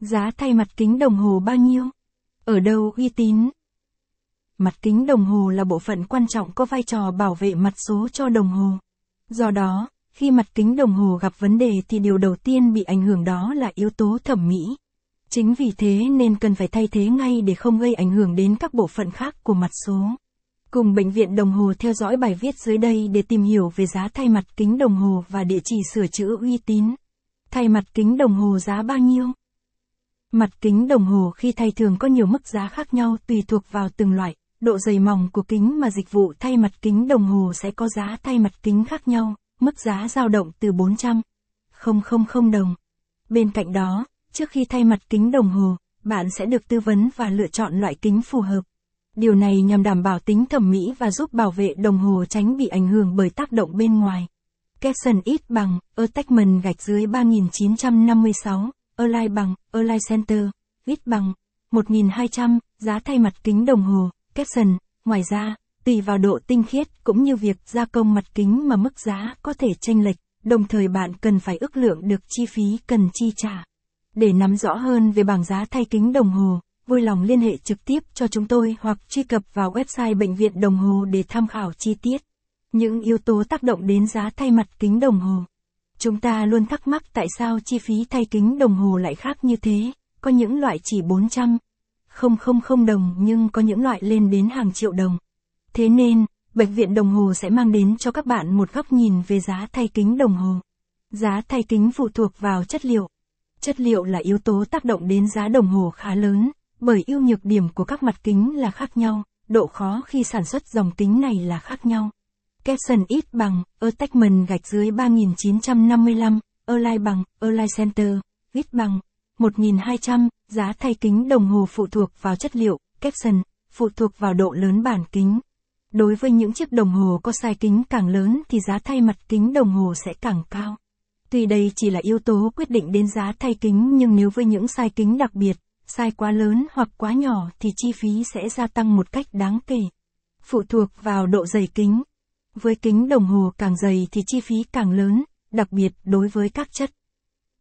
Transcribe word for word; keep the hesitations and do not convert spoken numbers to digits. Giá thay mặt kính đồng hồ bao nhiêu? Ở đâu uy tín? Mặt kính đồng hồ là bộ phận quan trọng có vai trò bảo vệ mặt số cho đồng hồ. Do đó, khi mặt kính đồng hồ gặp vấn đề thì điều đầu tiên bị ảnh hưởng đó là yếu tố thẩm mỹ. Chính vì thế nên cần phải thay thế ngay để không gây ảnh hưởng đến các bộ phận khác của mặt số. Cùng Bệnh viện Đồng Hồ theo dõi bài viết dưới đây để tìm hiểu về giá thay mặt kính đồng hồ và địa chỉ sửa chữa uy tín. Thay mặt kính đồng hồ giá bao nhiêu? Mặt kính đồng hồ khi thay thường có nhiều mức giá khác nhau tùy thuộc vào từng loại, độ dày mỏng của kính mà dịch vụ thay mặt kính đồng hồ sẽ có giá thay mặt kính khác nhau, mức giá dao động từ bốn trăm nghìn đồng. Bên cạnh đó, trước khi thay mặt kính đồng hồ, bạn sẽ được tư vấn và lựa chọn loại kính phù hợp. Điều này nhằm đảm bảo tính thẩm mỹ và giúp bảo vệ đồng hồ tránh bị ảnh hưởng bởi tác động bên ngoài. Caption ít bằng, attachment gạch dưới ba nghìn chín trăm năm mươi sáu, Align bằng, Align Center, ít bằng, một nghìn hai trăm, giá thay mặt kính đồng hồ, caption. Ngoài ra, tùy vào độ tinh khiết cũng như việc gia công mặt kính mà mức giá có thể chênh lệch, đồng thời bạn cần phải ước lượng được chi phí cần chi trả. Để nắm rõ hơn về bảng giá thay kính đồng hồ, vui lòng liên hệ trực tiếp cho chúng tôi hoặc truy cập vào website Bệnh viện Đồng Hồ để tham khảo chi tiết. Những yếu tố tác động đến giá thay mặt kính đồng hồ. Chúng ta luôn thắc mắc tại sao chi phí thay kính đồng hồ lại khác như thế, có những loại chỉ bốn trăm nghìn đồng nhưng có những loại lên đến hàng triệu đồng. Thế nên, Bệnh viện Đồng Hồ sẽ mang đến cho các bạn một góc nhìn về giá thay kính đồng hồ. Giá thay kính phụ thuộc vào chất liệu. Chất liệu là yếu tố tác động đến giá đồng hồ khá lớn, bởi ưu nhược điểm của các mặt kính là khác nhau, độ khó khi sản xuất dòng kính này là khác nhau. Caption ít bằng, attachment gạch dưới ba nghìn chín trăm năm mươi lăm, Align bằng, Align Center, ít bằng, một nghìn hai trăm, giá thay kính đồng hồ phụ thuộc vào chất liệu, caption, phụ thuộc vào độ lớn bản kính. Đối với những chiếc đồng hồ có size kính càng lớn thì giá thay mặt kính đồng hồ sẽ càng cao. Tuy đây chỉ là yếu tố quyết định đến giá thay kính nhưng nếu với những size kính đặc biệt, size quá lớn hoặc quá nhỏ thì chi phí sẽ gia tăng một cách đáng kể. Phụ thuộc vào độ dày kính. Với kính đồng hồ càng dày thì chi phí càng lớn, đặc biệt đối với các chất